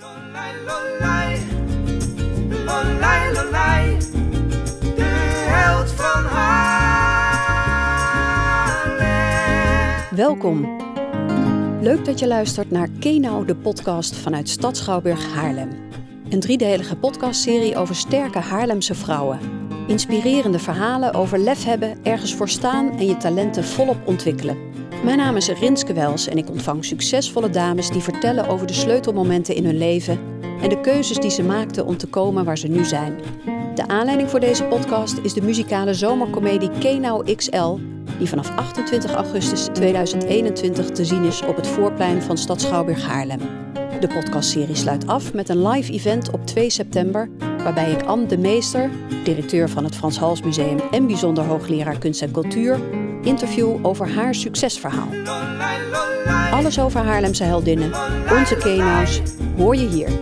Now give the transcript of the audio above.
Lolai, lolai, de held van Haarlem. Welkom. Leuk dat je luistert naar Kenau, de podcast vanuit Stadschouwburg Haarlem. Een driedelige podcastserie over sterke Haarlemse vrouwen. Inspirerende verhalen over lef hebben, ergens voor staan en je talenten volop ontwikkelen. Mijn naam is Rinske Wels en ik ontvang succesvolle dames die vertellen over de sleutelmomenten in hun leven en de keuzes die ze maakten om te komen waar ze nu zijn. De aanleiding voor deze podcast is de muzikale zomercomedie Kenau XL, die vanaf 28 augustus 2021 te zien is op het voorplein van Stadschouwburg Haarlem. De podcastserie sluit af met een live event op 2 september... waarbij ik Ann DeMeester, directeur van het Frans Hals Museum en bijzonder hoogleraar kunst en cultuur, interview over haar succesverhaal. Alles over Haarlemse heldinnen, onze Kenau's, hoor je hier.